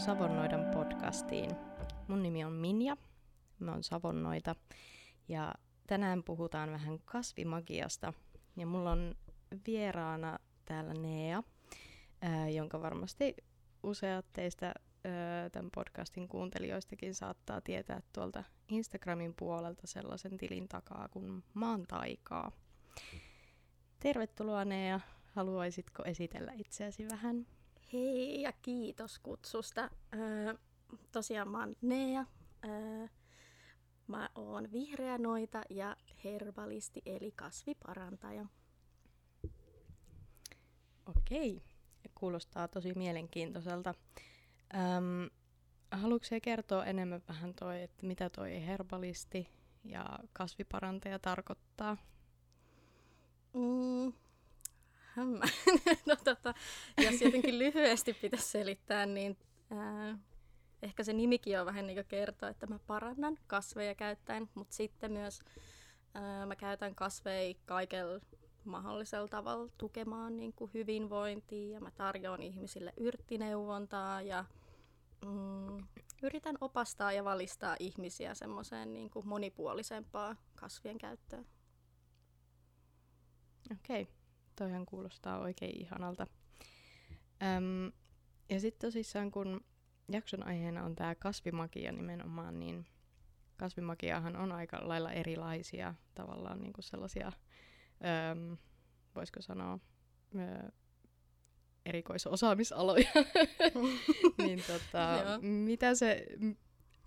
Tervetuloa Savonnoidan podcastiin. Mun nimi on Minja, mä oon Savonnoita ja tänään puhutaan vähän kasvimagiasta. Ja mulla on vieraana täällä Neea, jonka varmasti useat teistä tämän podcastin kuuntelijoistakin saattaa tietää tuolta Instagramin puolelta sellaisen tilin takaa kuin maantaikaa. Tervetuloa Neea, haluaisitko esitellä itseäsi vähän? Hei ja kiitos kutsusta. Tosiaan mä oon Neea. Mä oon vihreä noita ja herbalisti eli kasviparantaja. Okei, kuulostaa tosi mielenkiintoiselta. Haluatko kertoa enemmän vähän toi, että mitä toi herbalisti ja kasviparantaja tarkoittaa? Jos jotenkin lyhyesti pitäisi selittää, niin ehkä se nimikin on vähän niin kuin kertoo, että mä parannan kasveja käyttäen, mutta sitten myös mä käytän kasveja kaikella mahdollisella tavalla tukemaan niin kuin hyvinvointia ja mä tarjoan ihmisille yrttineuvontaa ja yritän opastaa ja valistaa ihmisiä semmoiseen niin kuin monipuolisempaan kasvien käyttöön. Okei. Toihan kuulostaa oikein ihanalta. Ja sitten tosissaan, kun jakson aiheena on tämä kasvimagia nimenomaan, niin kasvimagiaahan on aika lailla erilaisia tavallaan niinku sellaisia, voisiko sanoa, erikoisosaamisaloja. Niin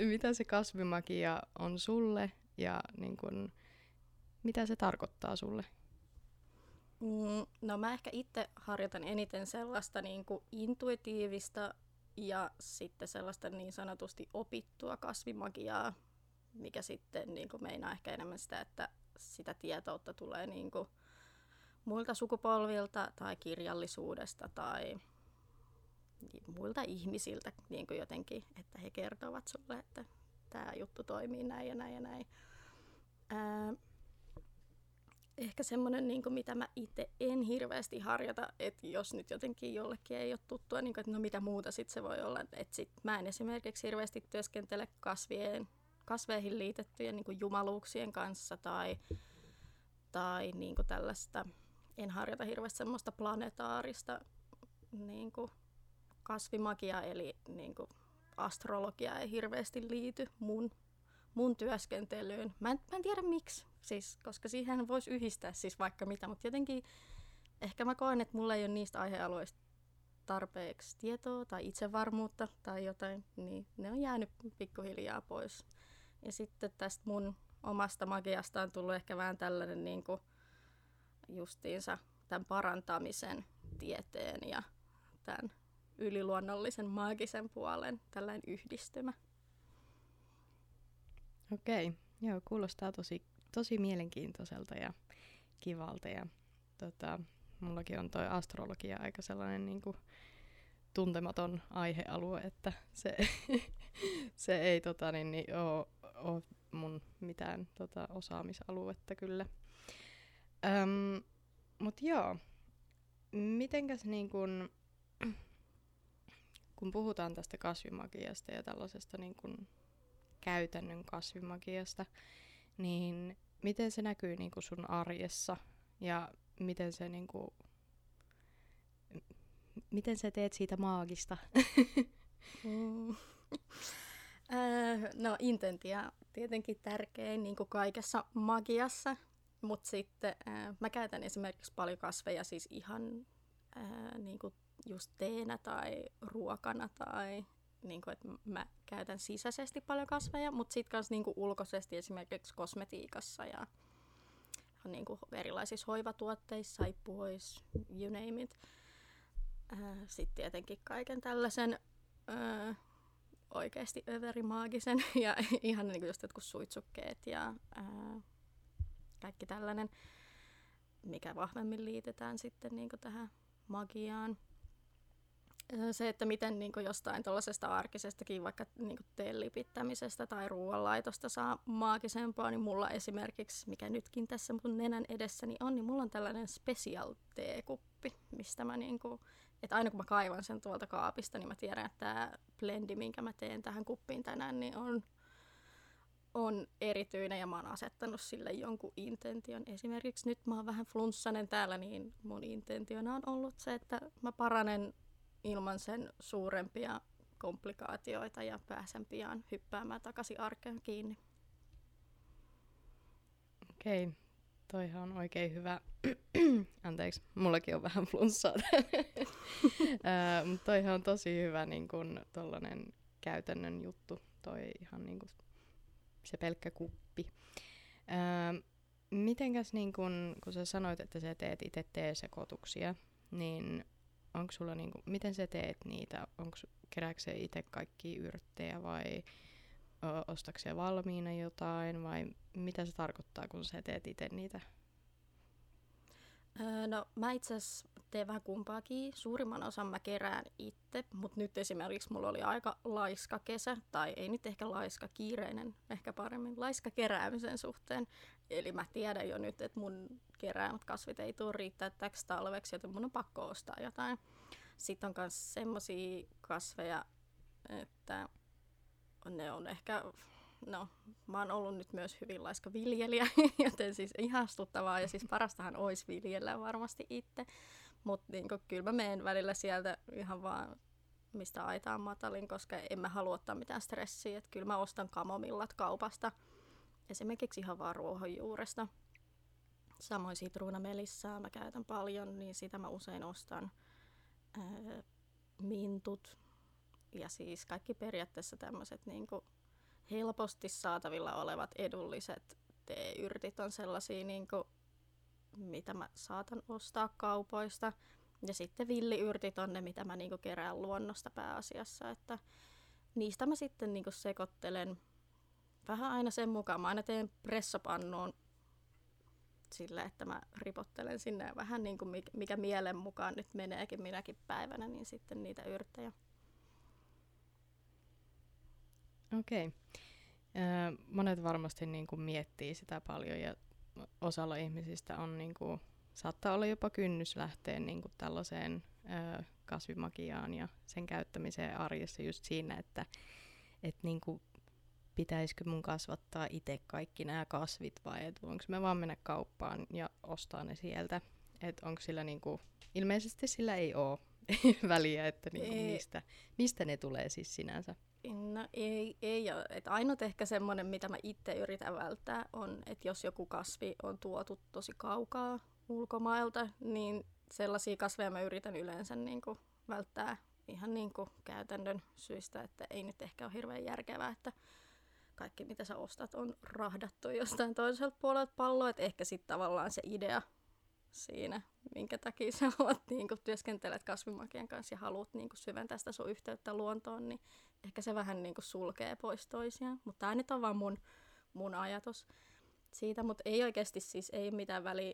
mitä se kasvimagia on sulle ja niin kun, mitä se tarkoittaa sulle? No mä ehkä itse harjoitan eniten sellaista niin kuin intuitiivista ja sitten sellaista niin sanotusti opittua kasvimagiaa, mikä sitten niin kuin meinaa ehkä enemmän sitä, että sitä tietoutta tulee niin kuin muilta sukupolvilta tai kirjallisuudesta tai muilta ihmisiltä niin kuin jotenkin, että he kertovat sulle, että tämä juttu toimii näin ja näin ja näin. Ehkä semmoinen, niin kuin mitä mä itse en hirveästi harjoita, että jos nyt jotenkin jollekin ei ole tuttua, niin kuin, että no mitä muuta sitten se voi olla. Että sit mä en esimerkiksi hirveästi työskentele kasveihin liitettyjen niin kuin jumaluuksien kanssa tai niin kuin tällaista. En harjoita hirveästi semmoista planetaarista niin kuin kasvimagiaa, eli niin kuin astrologia ei hirveästi liity mun työskentelyyn. Mä en tiedä miksi, siis, koska siihen voisi yhdistää siis vaikka mitä, mutta jotenkin ehkä mä koen, että mulla ei ole niistä aihealueista tarpeeksi tietoa tai itsevarmuutta tai jotain, niin ne on jäänyt pikkuhiljaa pois. Ja sitten tästä mun omasta magiasta on tullut ehkä vähän tällainen niin kuin justiinsa tämän parantamisen tieteen ja tämän yliluonnollisen maagisen puolen tällainen yhdistymä. Okei, joo, kuulostaa tosi mielenkiintoiselta ja kivalta ja mullakin on toi astrologia aika sellainen niinku tuntematon aihealue, että se, se ei ole mun mitään osaamisaluetta kyllä. Mut joo, mitenkäs niin kun puhutaan tästä kasvimagiasta ja tällaisesta niin kun käytännön kasvimagiasta, niin miten se näkyy niin kuin sun arjessa ja miten se niin kuin, miten sä teet siitä maagista? No intentia tietenkin tärkein niin kuin kaikessa magiassa, mutta sitten mä käytän esimerkiksi paljon kasveja siis ihan niin kuin just teenä tai ruokana tai niin kuin, että mä käytän sisäisesti paljon kasveja, mutta sitten myös niin kuin ulkoisesti esimerkiksi kosmetiikassa ja niin kuin erilaisissa hoivatuotteissa, saippuoissa, you name it. Sitten tietenkin kaiken tällaisen oikeasti överimaagisen ja ihan niin kuin just jotkut suitsukkeet ja kaikki tällainen, mikä vahvemmin liitetään sitten niin kuin tähän magiaan. Se, että miten niin kuin jostain tuollaisesta arkisestakin, vaikka niin kuin teen lipittämisestä tai ruoanlaitosta saa maagisempaa, niin mulla esimerkiksi, mikä nytkin tässä mun nenän edessäni on, niin mulla on tällainen special teekuppi, mistä mä niin kuin Että aina kun mä kaivan sen tuolta kaapista, niin mä tiedän, että tämä blendi, minkä mä teen tähän kuppiin tänään, niin on erityinen ja mä oon asettanut sille jonkun intention. Esimerkiksi nyt mä oon vähän flunssanen täällä, niin mun intentiona on ollut se, että mä paranen ilman sen suurempia komplikaatioita ja pääsen pian hyppäämään takaisin arkeen kiinni. Okei, toihan on oikein hyvä. Anteeksi, mullakin on vähän flunssaa. Mutta toihan on tosi hyvä niin kun tollanen käytännön juttu. Toi ihan niin kun se pelkkä kuppi. Mitenkäs niin kun sä sanoit, että sä teet itse teesekoituksia, niin onko sulla niin kun, miten sä teet niitä? Kerääksä itse kaikkia yrttejä vai ostaksä valmiina jotain vai mitä se tarkoittaa, kun sä teet itse niitä? No mä itse asiassa teen vähän kumpaakin. Suurimman osan mä kerään itse, mutta nyt esimerkiksi mulla oli aika laiska kesä, tai ei nyt ehkä laiska, kiireinen ehkä paremmin, laiska keräämisen suhteen. Eli mä tiedän jo nyt, että mun keräämät kasvit ei tule riittää täksi talveksi, joten mun on pakko ostaa jotain. Sitten on myös semmosia kasveja, että ne on ehkä... No, mä oon ollut nyt myös hyvin laiska viljelijä, joten siis ihastuttavaa ja siis parastahan olisi viljellä varmasti itse. Mutta niin kyllä mä menen välillä sieltä ihan vaan mistä aita on matalin, koska en mä halua ottaa mitään stressiä. Et kyllä mä ostan kamomillat kaupasta, esimerkiksi ihan vaan ruohonjuuresta. Samoin sitruunamelissaa mä käytän paljon, niin sitä mä usein ostan. Mintut ja siis kaikki periaatteessa tämmöiset... Niin helposti saatavilla olevat edulliset teeyrtit on sellaisia, niin kuin, mitä mä saatan ostaa kaupoista. Ja sitten villiyrtit on ne, mitä mä niin kuin, kerään luonnosta pääasiassa. Että niistä mä sitten niin kuin, sekoittelen vähän aina sen mukaan. Mä aina teen pressopannuun sillä, että mä ripottelen sinne vähän niin kuin, mikä mielen mukaan nyt meneekin minäkin päivänä, niin sitten niitä yrttejä. Okei. Monet varmasti niin kuin, miettii sitä paljon ja osalla ihmisistä on, niin kuin, saattaa olla jopa kynnys lähteä niin kuin, tällaiseen kasvimagiaan ja sen käyttämiseen arjessa just siinä, että niin kuin, pitäisikö mun kasvattaa itse kaikki nämä kasvit vai et voinko mä vaan mennä kauppaan ja ostaa ne sieltä. Et onko sillä, niin kuin, ilmeisesti sillä ei ole väliä, että niin kuin, mistä ne tulee siis sinänsä. No ei ole. Et ainut ehkä semmoinen, mitä mä itse yritän välttää, on, että jos joku kasvi on tuotu tosi kaukaa ulkomailta, niin sellaisia kasveja mä yritän yleensä niinku välttää ihan niinku käytännön syistä, että ei nyt ehkä ole hirveän järkevää, että kaikki mitä sä ostat on rahdattu jostain toiselta puolelta palloa, että ehkä sitten tavallaan se idea siinä, minkä takia sä oot, niinku, työskentelet kasvimagian kanssa ja haluat niinku, syventää sitä sun yhteyttä luontoon, niin ehkä se vähän niinku, sulkee pois toisiaan. Mutta tämä nyt on vaan mun ajatus siitä, mutta ei oikeasti siis ei mitään väliä.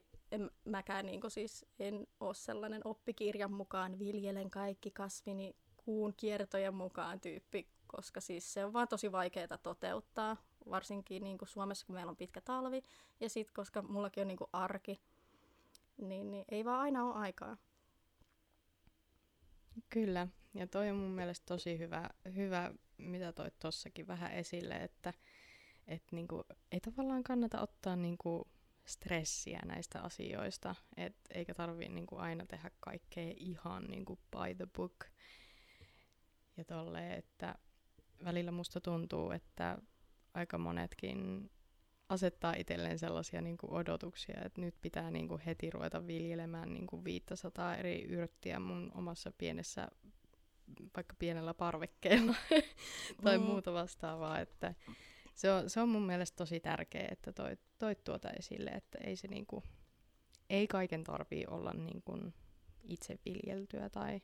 Mäkään niinku, siis en ole sellainen oppikirjan mukaan viljelen kaikki kasvini kuun kiertojen mukaan tyyppi, koska siis se on vaan tosi vaikeaa toteuttaa, varsinkin niinku, Suomessa, kun meillä on pitkä talvi ja sitten koska mullakin on niinku, arki, niin ei vaan aina ole aikaa. Kyllä, ja toi on mun mielestä tosi hyvä mitä toi tossakin vähän esille, että niinku, ei tavallaan kannata ottaa niinku, stressiä näistä asioista, et eikä tarvii niinku, aina tehdä kaikkea ihan niinku, by the book. Ja tolle, että välillä musta tuntuu, että aika monetkin asettaa itselleen sellaisia niin kuin, odotuksia, että nyt pitää niin kuin, heti ruveta viljelemään niin kuin 500 eri yrttiä mun omassa pienessä, vaikka pienellä parvekkeella tai muuta vastaavaa. Että se on mun mielestä tosi tärkeää, että toit tuota esille, että ei, se, niin kuin, ei kaiken tarvii olla niin kuin, itse viljeltyä tai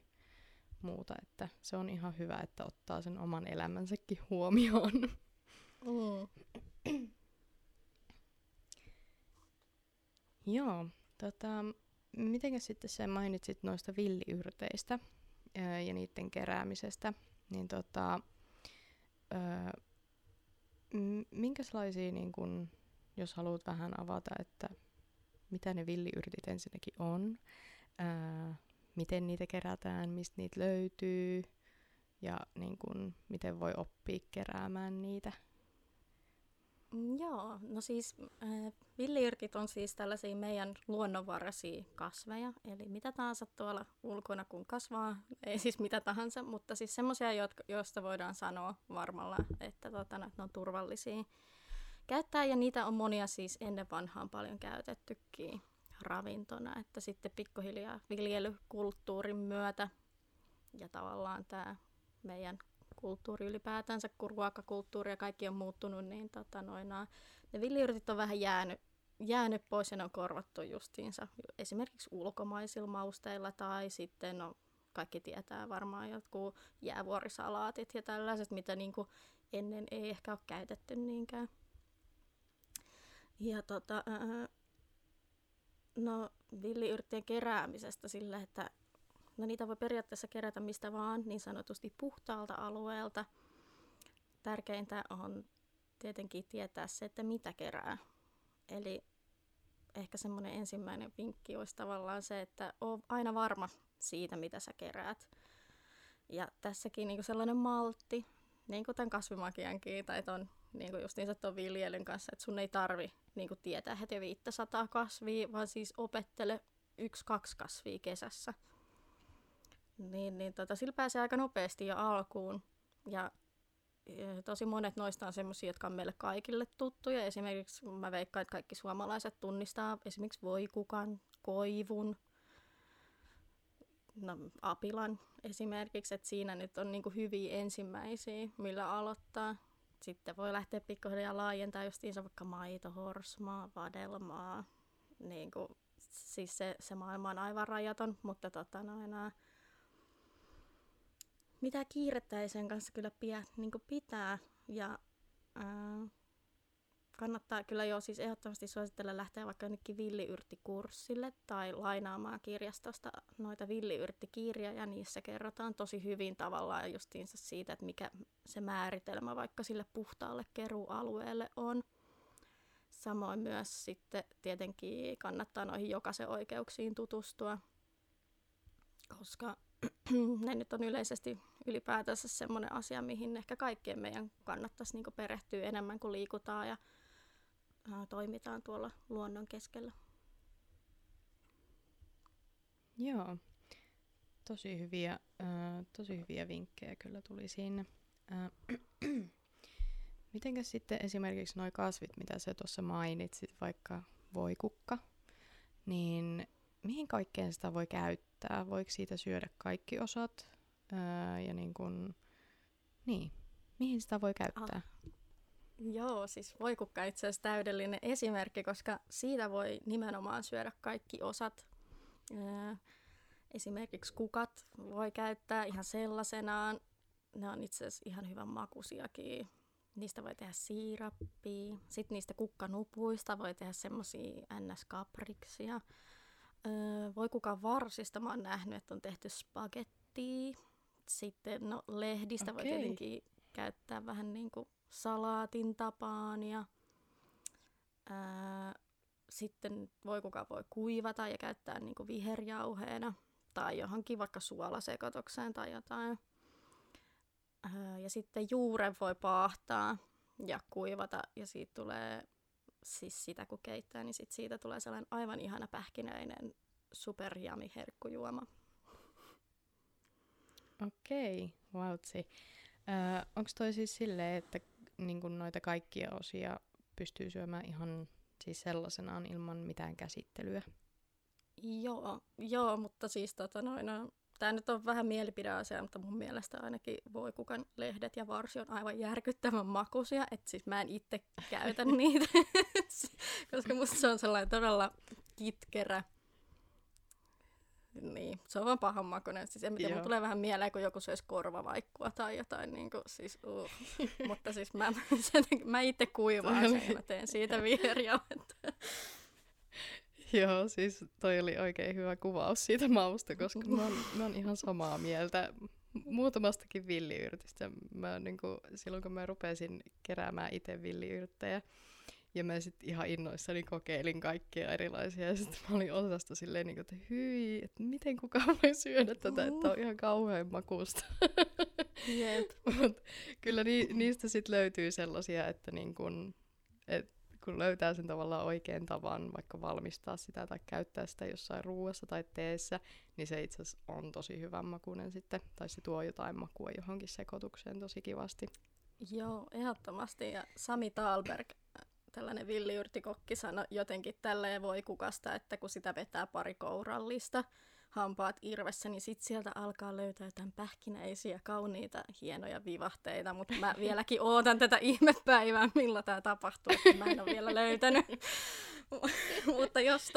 muuta. Että se on ihan hyvä, että ottaa sen oman elämänsäkin huomioon. Joo, mitenkäs sitten sä mainitsit noista villiyrteistä ja niiden keräämisestä, niin minkälaisia, niin kun, jos haluat vähän avata, että mitä ne villiyrtit ensinnäkin on, miten niitä kerätään, mistä niitä löytyy ja niin kun, miten voi oppia keräämään niitä. Joo, no siis villiyrtit on siis tällaisia meidän luonnonvaraisia kasveja, eli mitä tahansa tuolla ulkona kun kasvaa, ei siis mitä tahansa, mutta siis semmoisia, joista voidaan sanoa varmalla, että ne on turvallisia käyttää, ja niitä on monia siis ennen vanhaan paljon käytettykin ravintona, että sitten pikkuhiljaa viljelykulttuurin myötä ja tavallaan tämä meidän kulttuuri ylipäätänsä, kun ruokakulttuuri ja kaikki on muuttunut, niin ne villiyrtit on vähän jäänyt pois ja ne on korvattu justiinsa esimerkiksi ulkomaisilla mausteilla tai sitten kaikki tietää varmaan jotkut jäävuorisalaatit ja tällaiset, mitä niinku ennen ei ehkä ole käytetty niinkään. Ja no villiyrttien keräämisestä sillä, että no niitä voi periaatteessa kerätä mistä vaan, niin sanotusti puhtaalta alueelta. Tärkeintä on tietenkin tietää se, että mitä kerää. Eli ehkä semmoinen ensimmäinen vinkki olisi tavallaan se, että ole aina varma siitä, mitä sä keräät. Ja tässäkin niin kuin sellainen maltti, niin kuin tämän kasvimagiankin, tai ton, niin kuin just niissä tuon viljelyn kanssa, että sun ei tarvi niin kuin tietää heti 500 kasvia, vaan siis opettele 1-2 kasvia kesässä. Niin sillä pääsee aika nopeasti jo alkuun. Ja tosi monet noista on semmoisia, jotka on meille kaikille tuttuja. Esimerkiksi mä veikkaan, että kaikki suomalaiset tunnistaa esimerkiksi voikukan, koivun, apilan esimerkiksi. Että siinä nyt on niinku hyviä ensimmäisiä, millä aloittaa. Sitten voi lähteä pikkuhiljaa laajentaa justiinsa vaikka maitohorsmaa, vadelmaa. Niinku, siis se maailma on aivan rajaton, mutta mitä kiirettä ei sen kanssa kyllä pitää, ja kannattaa kyllä jo siis ehdottomasti suositella lähteä vaikka jonnekin villiyrttikurssille tai lainaamaan kirjastosta noita villiyrttikirjoja, ja niissä kerrotaan tosi hyvin tavallaan justiinsa siitä, että mikä se määritelmä vaikka sille puhtaalle keruualueelle on. Samoin myös sitten tietenkin kannattaa noihin jokaisen oikeuksiin tutustua, koska ne nyt on yleisesti ylipäätänsä semmoinen asia, mihin ehkä kaikkien meidän kannattaisi niinku perehtyä enemmän, kun liikutaan ja toimitaan tuolla luonnon keskellä. Joo, tosi hyviä vinkkejä kyllä tuli siinä. Mitenkäs sitten esimerkiksi nuo kasvit, mitä sä tuossa mainitsit, vaikka voikukka, niin mihin kaikkeen sitä voi käyttää? Voiko siitä syödä kaikki osat? Ja mihin sitä voi käyttää? Joo, siis voikukka itse asiassa täydellinen esimerkki, koska siitä voi nimenomaan syödä kaikki osat. Esimerkiksi kukat voi käyttää ihan sellaisenaan. Ne on itse asiassa ihan hyvän makuisiakin. Niistä voi tehdä siirappia. Sitten niistä kukkanupuista voi tehdä semmoisia ns-kapriksia. Voi kukaan varsista, mä oon nähnyt, että on tehty spagettia. Sitten lehdistä Voi tietenkin käyttää vähän niin kuin salaatin tapaan. Ja, sitten voi kukaan voi kuivata ja käyttää niin kuin viherjauheena tai johonkin vaikka suolasekotukseen tai jotain. Ja sitten juuren voi paahtaa ja kuivata ja siitä tulee... Siis sitä kun keittää, niin sit siitä tulee sellainen aivan ihana pähkinäinen superjami herkkujuoma. Okei, vautsi. Onko toi siis silleen, että niinku noita kaikkia osia pystyy syömään ihan siis sellaisenaan ilman mitään käsittelyä? Joo, mutta siis tää nyt on vähän mielipideasia, mutta mun mielestä ainakin voikukan lehdet ja varsi on aivan järkyttävän makuisia, että siis mä en itse käytä niitä, koska musta se on sellainen todella kitkerä. Niin, se on vaan pahan makuinen. Siis mun tulee vähän mieleen, kun joku söisi korvavaikkua tai jotain, mutta siis mä itse kuivaan sen ja mä teen siitä viherjauhetta. Joo, siis toi oli oikein hyvä kuvaus siitä mausta, koska mä oon ihan samaa mieltä muutamastakin villiyrtistä. Silloin kun mä rupesin keräämään itse villiyrttejä Ja mä sitten ihan innoissani kokeilin kaikkia erilaisia. Ja sitten mä olin osasta silleen, että hyi, että miten kukaan voi syödä tätä, että on ihan kauhean makuusta. Yep. Mut kyllä niistä sitten löytyy sellaisia, että niin kun, et kun löytää sen tavallaan oikean tavan vaikka valmistaa sitä tai käyttää sitä jossain ruuassa tai teessä, niin se itse asiassa on tosi hyvän makuinen sitten. Tai se tuo jotain makua johonkin sekoitukseen tosi kivasti. Joo, ehdottomasti. Ja Sami Thalberg, tällainen villiyrttikokki, sanoi jotenkin tälleen voi kukasta, että kun sitä vetää pari kourallista hampaat irvessä, niin sit sieltä alkaa löytää jotain pähkinäisiä, kauniita, hienoja vivahteita, mutta mä vieläkin ootan tätä ihmepäivää, millä tää tapahtuu, että mä en ole vielä löytänyt. Mutta jos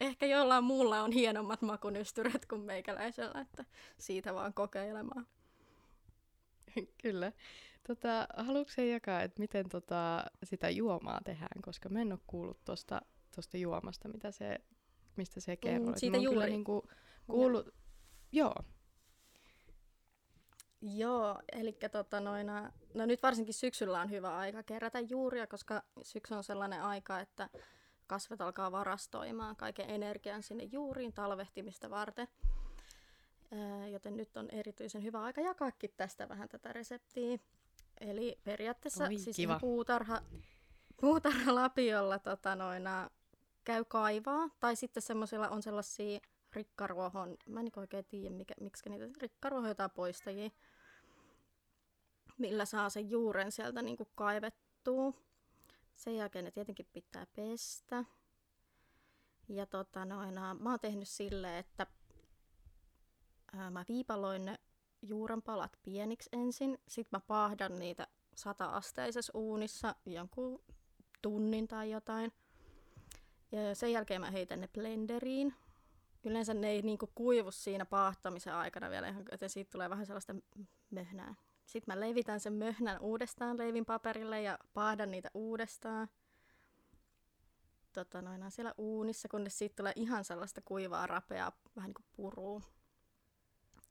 ehkä jollain muulla on hienommat makunystyrät kuin meikäläisellä, että siitä vaan kokeilemaan. Kyllä. Haluatko sen jakaa, että miten sitä juomaa tehdään, koska mä en ole kuullut tuosta juomasta, mistä se kerroit. Siitä juuri. Niinku kuullut. Joo. Joo, eli no nyt varsinkin syksyllä on hyvä aika kerätä juuria, koska syksy on sellainen aika, että kasvet alkaa varastoimaan kaiken energian sinne juuriin talvehtimista varten. Joten nyt on erityisen hyvä aika jakaakin tästä vähän tätä reseptiä. Eli periaatteessa siis puutarhalapiolla käy kaivaa, tai sitten semmoisella on sellaisia rikkaruohon, mä en oikein tiedä miksi niitä rikkaruohon jotain poistajia, millä saa sen juuren sieltä niinku kaivettua. Sen jälkeen ne tietenkin pitää pestä. Ja mä oon tehnyt silleen, että mä viipaloin ne juuren palat pieniksi ensin, sit mä paahdan niitä 100-asteisessa uunissa jonkun tunnin tai jotain. Ja sen jälkeen mä heitän ne blenderiin. Yleensä ne ei niinku kuivu siinä paahtamisen aikana vielä, joten siitä tulee vähän sellaista möhnää. Sitten mä levitän sen möhnän uudestaan leivin paperille ja paahdan niitä uudestaan. Siellä uunissa, kunnes siitä tulee ihan sellaista kuivaa, rapeaa, vähän niin kuin purua.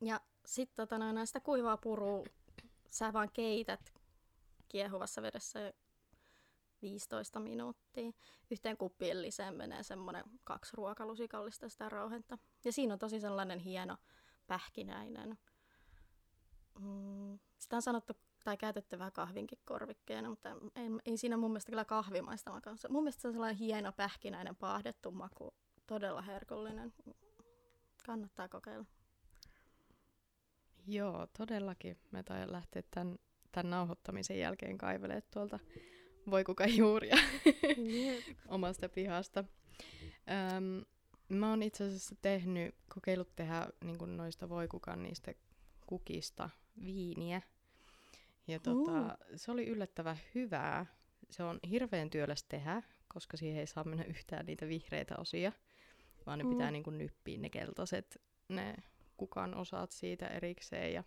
Ja sitten sitä kuivaa purua sä vaan keität kiehuvassa vedessä 15 minuuttia. Yhteen kuppiin lisään menee semmoinen 2 ruokalusikallista sitä rauhenta. Ja siinä on tosi sellainen hieno pähkinäinen. Sitä on sanottu tai käytetty vähän kahvinkin korvikkeena, mutta ei siinä mun mielestä kyllä kahvimaista makaa. Mun mielestä se on sellainen hieno pähkinäinen paahdettu maku. Todella herkullinen. Kannattaa kokeilla. Joo, todellakin. Mä taidan lähteä tämän nauhoittamisen jälkeen kaivelemaan tuolta voi kuka juuria omasta pihasta. Mä oon itse asiassa kokeillut tehdä niin kun noista voi kukan niistä kukista viiniä. Ja se oli yllättävän hyvää. Se on hirveän työläs tehdä, koska siihen ei saa mennä yhtään niitä vihreitä osia, vaan ne pitää niin kun nyppiä ne keltaiset, ne kukan osaat siitä erikseen. Ja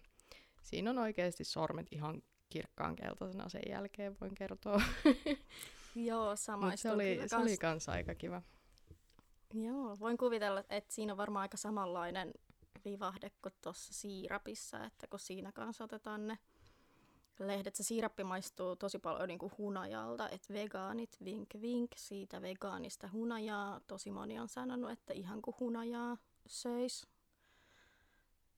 siinä on oikeasti sormet ihan kirkkaan keltaisena sen jälkeen, voin kertoa. Joo, samaistuu kyllä. Se oli kans aika kiva. Joo, voin kuvitella, että siinä on varmaan aika samanlainen vivahde kuin tuossa siirapissa, että kun siinä kanssa otetaan ne lehdet. Se siirappi maistuu tosi paljon niin kuin hunajalta, että vegaanit, vink vink, siitä vegaanista hunajaa. Tosi moni on sanonut, että ihan kuin hunajaa söisi.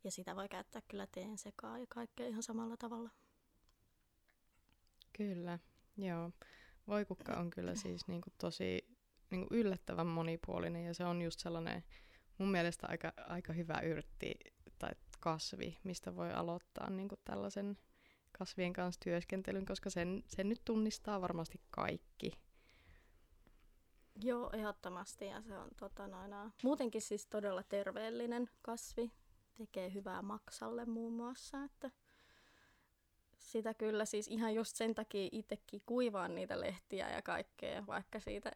Ja sitä voi käyttää kyllä teen sekaan ja kaikkea ihan samalla tavalla. Kyllä, joo. Voikukka on kyllä siis niinku tosi niinku yllättävän monipuolinen ja se on just sellainen mun mielestä aika hyvä yrtti tai kasvi, mistä voi aloittaa niinku tällaisen kasvien kanssa työskentelyn, koska sen nyt tunnistaa varmasti kaikki. Joo, ehdottomasti ja se on muutenkin siis todella terveellinen kasvi. Tekee hyvää maksalle muun muassa, että sitä kyllä siis ihan just sen takia itsekin kuivaan niitä lehtiä ja kaikkea, vaikka siitä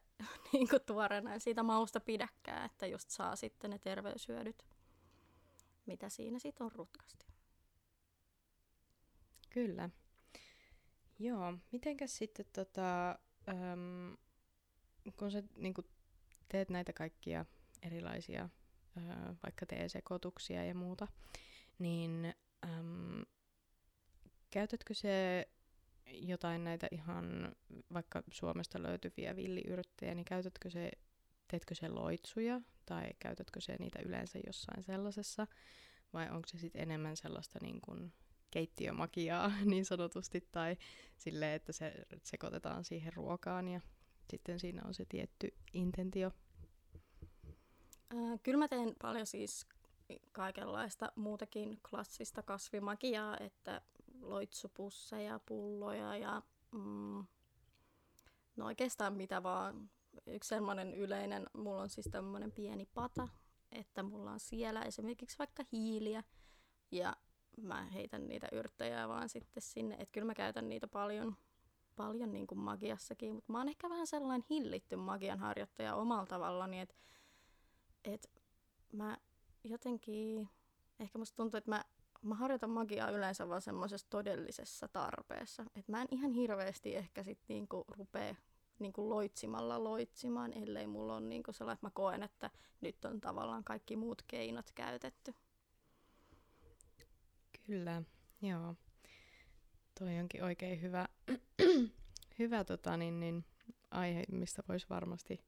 niin kuin tuoreena ja siitä mausta pidäkään, että just saa sitten ne terveyshyödyt, mitä siinä sitten on rutkasti. Kyllä. Joo, mitenkäs sitten kun sä niin kun teet näitä kaikkia erilaisia vaikka teesekoituksia ja muuta, niin käytätkö se jotain näitä ihan vaikka Suomesta löytyviä villiyrttejä, niin teetkö se loitsuja tai käytätkö se niitä yleensä jossain sellaisessa, vai onko se sitten enemmän sellaista niin kuin keittiömagiaa niin sanotusti, tai silleen, että se sekoitetaan siihen ruokaan ja sitten siinä on se tietty intentio? Kyllä mä teen paljon siis kaikenlaista muutakin klassista kasvimagiaa, että loitsupusseja, pulloja ja no oikeastaan mitä vaan. Yksi sellainen yleinen, mulla on siis tämmöinen pieni pata, että mulla on siellä esimerkiksi vaikka hiiliä ja mä heitän niitä yrttejä vaan sitten sinne. Että kyllä mä käytän niitä paljon niin kuin magiassakin, mutta mä oon ehkä vähän sellainen hillitty magian harjoittaja omalla tavallani, että mä jotenkin, ehkä musta tuntuu, että mä harjoitan magiaa yleensä vaan semmoisessa todellisessa tarpeessa. Että mä en ihan hirveästi ehkä sitten niinku rupee niinku loitsimaan, ellei mulla on niinku sellainen, että mä koen, että nyt on tavallaan kaikki muut keinot käytetty. Kyllä, joo. Toi onkin oikein hyvä aihe, mistä voisi varmasti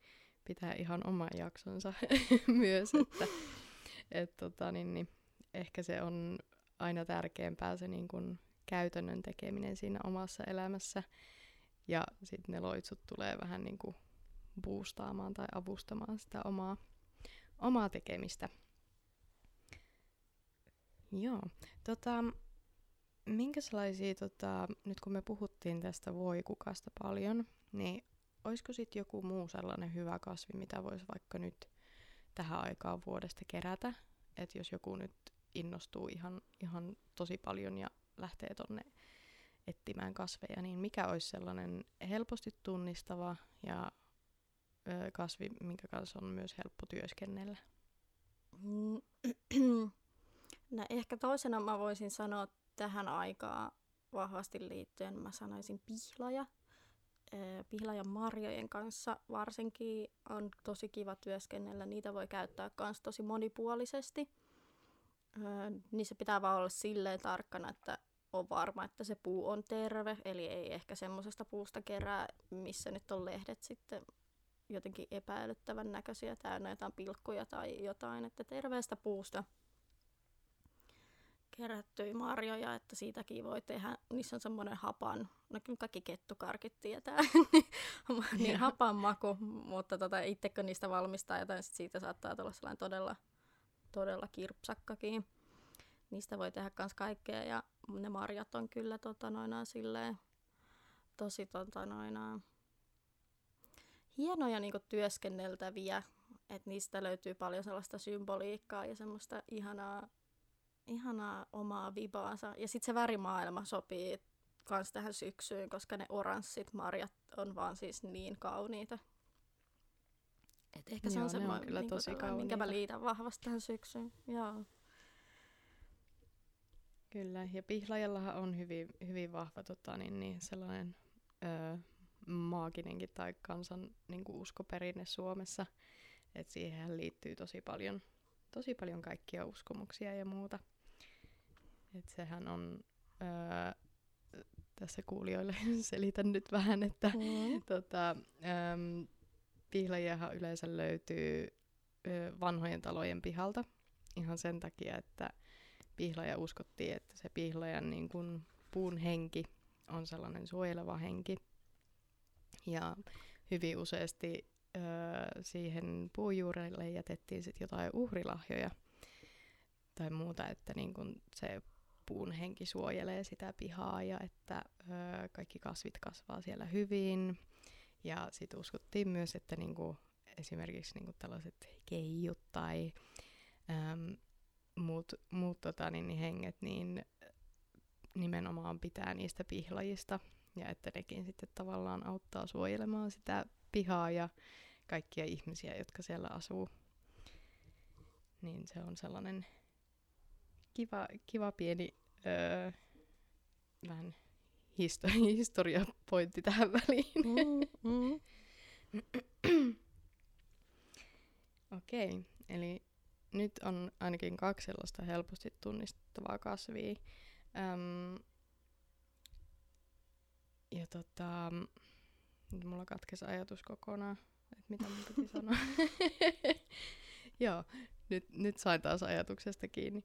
pitää ihan oman jaksonsa myös, että ehkä se on aina tärkeämpää se niin kun käytännön tekeminen siinä omassa elämässä, ja sitten ne loitsut tulee vähän niin kuin boostaamaan tai avustamaan sitä omaa tekemistä. Joo. Minkälaisia, nyt kun me puhuttiin tästä voikukasta paljon, niin olisiko sitten joku muu sellainen hyvä kasvi, mitä voisi vaikka nyt tähän aikaan vuodesta kerätä? Että jos joku nyt innostuu ihan tosi paljon ja lähtee tonne etsimään kasveja, niin mikä olisi sellainen helposti tunnistava ja kasvi, minkä kanssa on myös helppo työskennellä? No, ehkä toisena mä voisin sanoa tähän aikaan vahvasti liittyen, mä sanoisin pihlaja. Pihlajan marjojen kanssa varsinkin on tosi kiva työskennellä. Niitä voi käyttää myös tosi monipuolisesti. Niissä pitää vaan olla silleen tarkkana, että on varma, että se puu on terve, eli ei ehkä semmoisesta puusta kerää, missä nyt on lehdet sitten jotenkin epäilyttävän näköisiä, täynnä jotain pilkkuja tai jotain, että terveestä puusta kerättyjä marjoja, että siitäkin voi tehdä, niissä on semmoinen hapan, no kyllä kaikki kettukarkit tietää, niin hapan maku, mutta itse kun niistä valmistaa jotain, siitä saattaa tulla sellainen todella kirpsakkakin. Niistä voi tehdä myös kaikkea, ja ne marjat on kyllä tosi hienoja niinku työskenneltäviä, että niistä löytyy paljon sellaista symboliikkaa ja semmoista ihanaa omaa vibaansa. Ja sitten se värimaailma sopii myös tähän syksyyn, koska ne oranssit marjat on vaan siis niin kauniita. Et ehkä se on semmoinen, minkä mä liitän vahvasti tähän syksyyn. Joo. Kyllä, ja pihlajallahan on hyvin vahva sellainen maaginenkin tai kansan uskoperinne Suomessa, että siihen liittyy tosi paljon kaikkia uskomuksia ja muuta. Et sehän on, tässä kuulijoille selitän nyt vähän, että pihlajiahan yleensä löytyy vanhojen talojen pihalta ihan sen takia, että pihlaja uskottiin, että se pihlajan niin kuin puun henki on sellainen suojeleva henki. Ja hyvin useasti siihen puujuurelle jätettiin sit jotain uhrilahjoja tai muuta, että niin kuin se puun henki suojelee sitä pihaa ja että kaikki kasvit kasvaa siellä hyvin. Ja sitten uskottiin myös, että niin kuin esimerkiksi niin kuin tällaiset keijut tai muut henget niin nimenomaan pitää niistä pihlajista, ja että nekin sitten tavallaan auttaa suojelemaan sitä pihaa ja kaikkia ihmisiä, jotka siellä asuu. Niin se on sellainen kiva pieni vähän historiapointti tähän väliin. Okei, eli nyt on ainakin kaksi sellaista helposti tunnistettavaa kasvia. Nyt mulla katkesi ajatus kokonaan, että mitä mun piti sanoa. Joo, nyt sain taas ajatuksesta kiinni.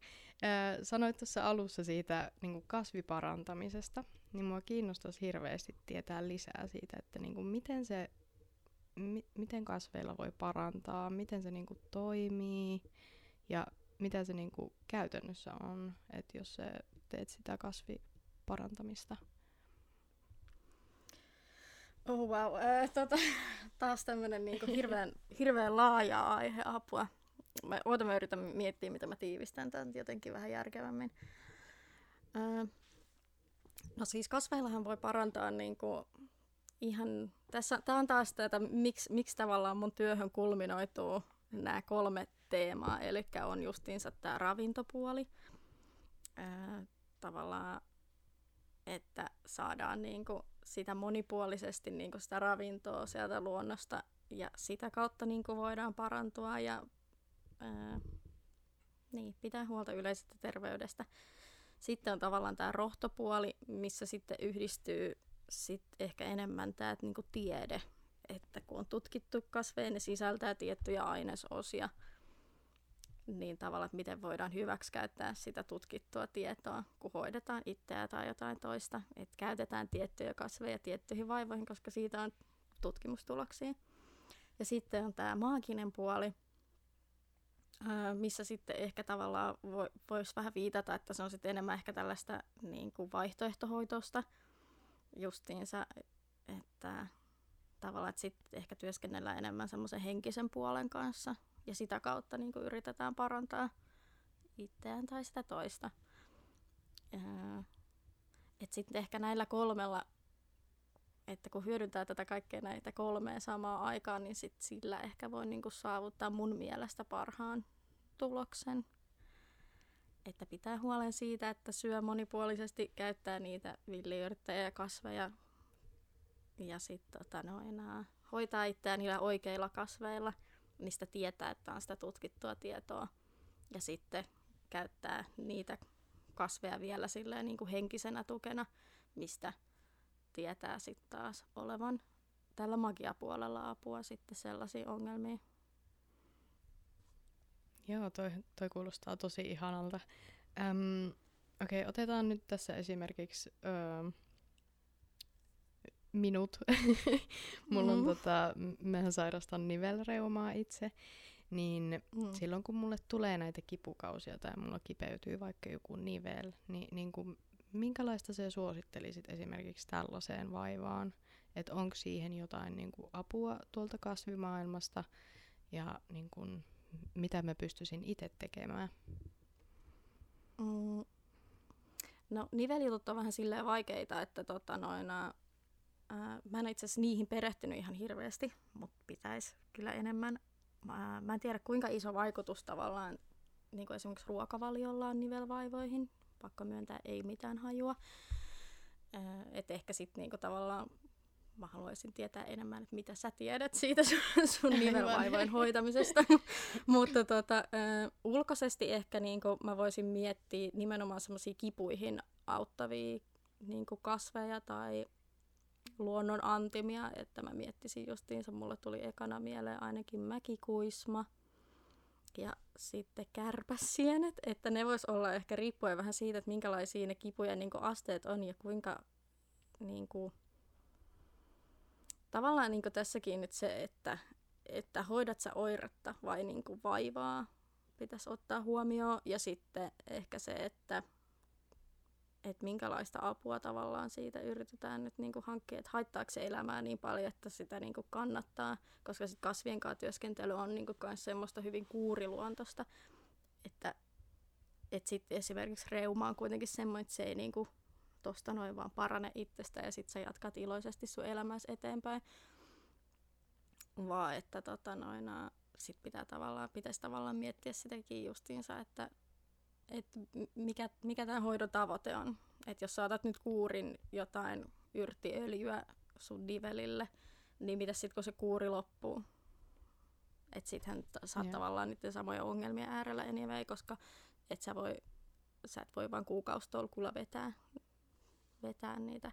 Sanoit tuossa alussa siitä niin kasviparantamisesta, niin mua kiinnostaisi hirveästi tietää lisää siitä, että niin miten se... Miten kasveilla voi parantaa, miten se niinku toimii ja mitä se niinku käytännössä on, että jos sä teet sitä kasviparantamista? Oh wow, taas tämmönen niinku hirveän laaja aihe, apua. Mä yritän miettiä, mitä mä tiivistän tämän jotenkin vähän järkevämmin. No siis kasveillahan voi parantaa niinku... Ihan, tämä on taas tätä, miksi tavallaan mun työhön kulminoituu nämä kolme teemaa, eli on justiinsa tämä ravintopuoli, tavallaan, että saadaan niinku sitä monipuolisesti niinku sitä ravintoa sieltä luonnosta, ja sitä kautta niinku voidaan parantua ja pitää huolta yleisestä terveydestä. Sitten on tavallaan tämä rohtopuoli, missä sitten yhdistyy sitten ehkä enemmän tämä niinku tiede, että kun on tutkittu kasveja, ne sisältää tiettyjä ainesosia, niin tavallaan, että miten voidaan hyväksikäyttää sitä tutkittua tietoa, kun hoidetaan itseä tai jotain toista, että käytetään tiettyjä kasveja tiettyihin vaivoihin, koska siitä on tutkimustuloksia. Ja sitten on tämä maaginen puoli, missä sitten ehkä tavallaan voisi vähän viitata, että se on sitten enemmän ehkä tällaista niinku vaihtoehtohoitosta, justiinsa, että tavallaan, että sitten ehkä työskennellään enemmän semmoisen henkisen puolen kanssa ja sitä kautta niin kuin yritetään parantaa itseään tai sitä toista. Että sitten ehkä näillä kolmella, että kun hyödyntää tätä kaikkea näitä kolmea samaan aikaan, niin sitten sillä ehkä voi niin kuin saavuttaa mun mielestä parhaan tuloksen. Että pitää huolen siitä, että syö monipuolisesti, käyttää niitä villiyrttejä ja kasveja ja sitten hoitaa itseään niillä oikeilla kasveilla, mistä tietää, että on sitä tutkittua tietoa. Ja sitten käyttää niitä kasveja vielä silleen, niin kuin henkisenä tukena, mistä tietää sitten taas olevan tällä magiapuolella apua sitten sellaisiin ongelmiin. Joo, toi kuulostaa tosi ihanalta. Okei, otetaan nyt tässä esimerkiksi minut. Mulla on mähän sairastan nivelreumaa itse, niin silloin kun mulle tulee näitä kipukausia tai mulla kipeytyy vaikka joku nivel, niin kun, minkälaista se suosittelisit esimerkiksi tällaiseen vaivaan? Että onko siihen jotain niin kun, apua tuolta kasvimaailmasta ja niin kun, mitä mä pystyisin itse tekemään? No niveljutut on vähän silleen vaikeita, että mä en itse asiassa niihin perehtynyt ihan hirveästi, mutta pitäisi kyllä enemmän. Mä en tiedä kuinka iso vaikutus tavallaan niin kuin esimerkiksi ruokavaliolla on nivelvaivoihin, pakko myöntää ei mitään hajua. Et ehkä sitten niin kuin tavallaan mä haluaisin tietää enemmän, että mitä sä tiedät siitä sun nivelvaivojen hoitamisesta. Mutta ulkoisesti ehkä niinku mä voisin miettiä nimenomaan semmoisia kipuihin auttavia niinku kasveja tai luonnon antimia. Että mä miettisin justiinsa, mulle tuli ekana mieleen ainakin mäkikuisma ja sitten kärpäsienet. Että ne vois olla ehkä riippuen vähän siitä, että minkälaisia ne kipujen niinku asteet on ja kuinka... Niinku, tavallaan niin kuin tässäkin nyt se, että hoidat sä oiretta vai niin kuin vaivaa pitäisi ottaa huomioon. Ja sitten ehkä se, että minkälaista apua tavallaan siitä yritetään nyt niin kuin hankkia, että haittaako se elämää niin paljon, että sitä niin kuin kannattaa. Koska sit kasvien kanssa työskentely on niin kuin myös semmoista hyvin kuuriluontosta. Että sitten esimerkiksi reuma on kuitenkin semmoinen, että se ei... Niin kuin tosta noin vaan parane itsestä ja sit sä jatkat iloisesti sun elämässä eteenpäin. Vaan että sit pitäisi tavallaan miettiä sitäkin justiinsa, että mikä tämän hoidon tavoite on. Että jos saatat nyt kuurin jotain yrttiöljyä sun nivelille, niin mitä sit kun se kuuri loppuu? Että sittenhän saat tavallaan niiden samoja ongelmia äärellä anyway, koska et sä et voi vaan kuukausitolkulla vetää niitä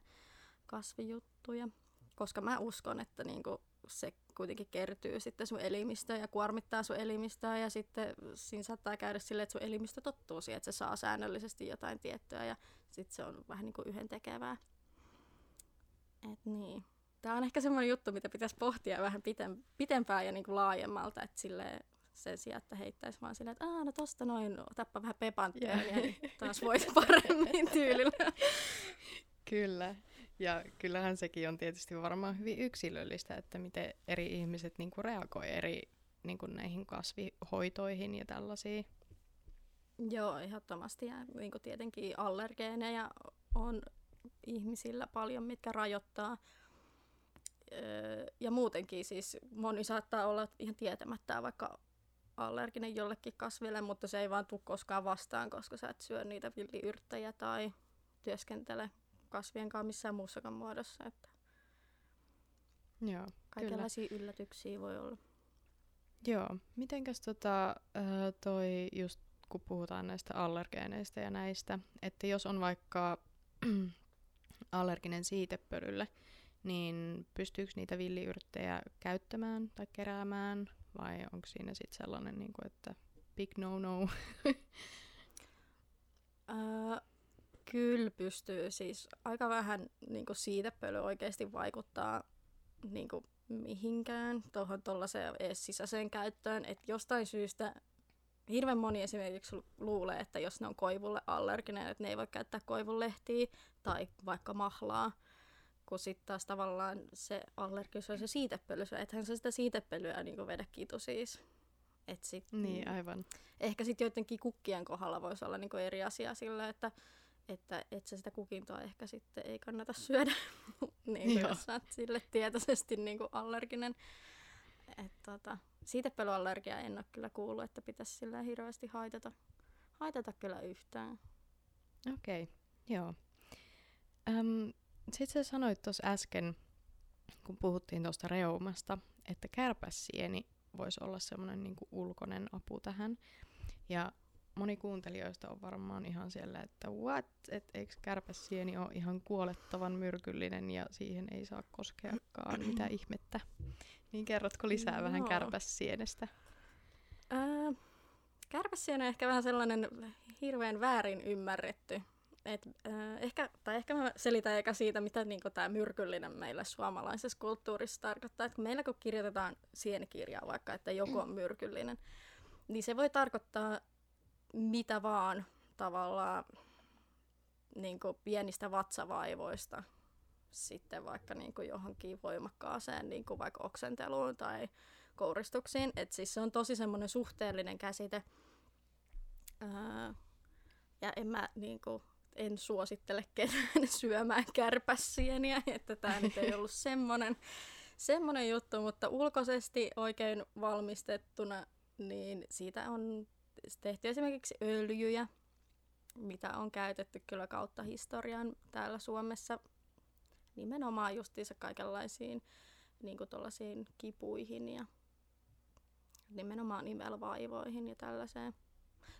kasvijuttuja, koska mä uskon, että niinku se kuitenkin kertyy sitten sun elimistöön ja kuormittaa sun elimistöä ja sitten siinä saattaa käydä silleen, että sun elimistö tottuu siihen, että se saa säännöllisesti jotain tiettyä ja sitten se on vähän niin kuin yhdentekevää. Et niin. Tämä on ehkä semmoinen juttu, mitä pitäisi pohtia vähän pitempään ja niin kuin laajemmalta, että silleen sen sijaan, että heittäisi vaan silleen, että no tosta noin, tappa vähän pepanttia niin taas voit paremmin tyylillä. Kyllä. Ja kyllähän sekin on tietysti varmaan hyvin yksilöllistä, että miten eri ihmiset niinku reagoi eri niinku näihin kasvihoitoihin ja tällaisiin. Joo, ehdottomasti. Ja niinku tietenkin allergeeneja on ihmisillä paljon, mitkä rajoittaa. Ja muutenkin siis moni saattaa olla ihan tietämättä vaikka allerginen jollekin kasville, mutta se ei vaan tule koskaan vastaan, koska sä et syö niitä villiyrttejä tai työskentele kasvien kanssa missään muussakaan muodossa. Että joo, kaikenlaisia kyllä yllätyksiä voi olla. Joo. Mitenkäs toi just kun puhutaan näistä allergeeneistä ja näistä, että jos on vaikka allerginen siitepölylle, niin pystyykö niitä villiyrttejä käyttämään tai keräämään vai onko siinä sitten sellainen, niin kuin, että big no-no? Kyllä pystyy. Siis aika vähän niin kuin siitepöly oikeasti vaikuttaa niin kuin mihinkään tuohon tuollaiseen edes sisäiseen käyttöön. Et jostain syystä hirveän moni esimerkiksi luulee, että jos ne on koivulle allerginen, että ne ei voi käyttää koivunlehtiä tai vaikka mahlaa. Kun sitten taas tavallaan se allergisuus on se siitepöly, ethän se sitä siitepölyä niin kuin vedä kitusiis. Niin, aivan. Ehkä sitten joidenkin kukkien kohdalla voisi olla niin kuin eri asia sillä, että sitä kukintoa ehkä sitten ei kannata syödä, niin jos sä oot sille tietoisesti niin kuin allerginen. Siitepölyallergiaa en ole kyllä kuullut, että pitäisi sillä hirveästi haitata kyllä yhtään. Okei, joo. Sitten sä sanoit tuossa äsken, kun puhuttiin tuosta reumasta, että kärpäsieni voisi olla semmoinen niin kuin ulkoinen apu tähän. Ja moni kuuntelijoista on varmaan ihan siellä, että what? Että eikö kärpäsieni ole ihan kuolettavan myrkyllinen ja siihen ei saa koskeakaan mitä ihmettä. Niin kerrotko lisää vähän kärpäsienestä? Kärpäsieni on ehkä vähän sellainen hirveän väärin ymmärretty. Ehkä mä selitän eka siitä, mitä niinku tämä myrkyllinen meillä suomalaisessa kulttuurissa tarkoittaa. Et kun meillä kun kirjoitetaan sienikirjaa vaikka, että joku on myrkyllinen, niin se voi tarkoittaa mitä vaan tavallaan niinku pienistä vatsavaivoista sitten vaikka niinku johonkin voimakkaaseen niinku vaikka oksenteluun tai kouristuksiin. Et siis se on tosi semmoinen suhteellinen käsite. Ja en mä niinku... En suosittele ketään syömään kärpäsieniä, että tämä nyt ei ollut semmoinen juttu, mutta ulkoisesti oikein valmistettuna, niin siitä on tehty esimerkiksi öljyjä, mitä on käytetty kyllä kautta historian täällä Suomessa nimenomaan justiinsa kaikenlaisiin niin kuin tuollaisiin kipuihin ja nimenomaan nivelvaivoihin ja tällaiseen.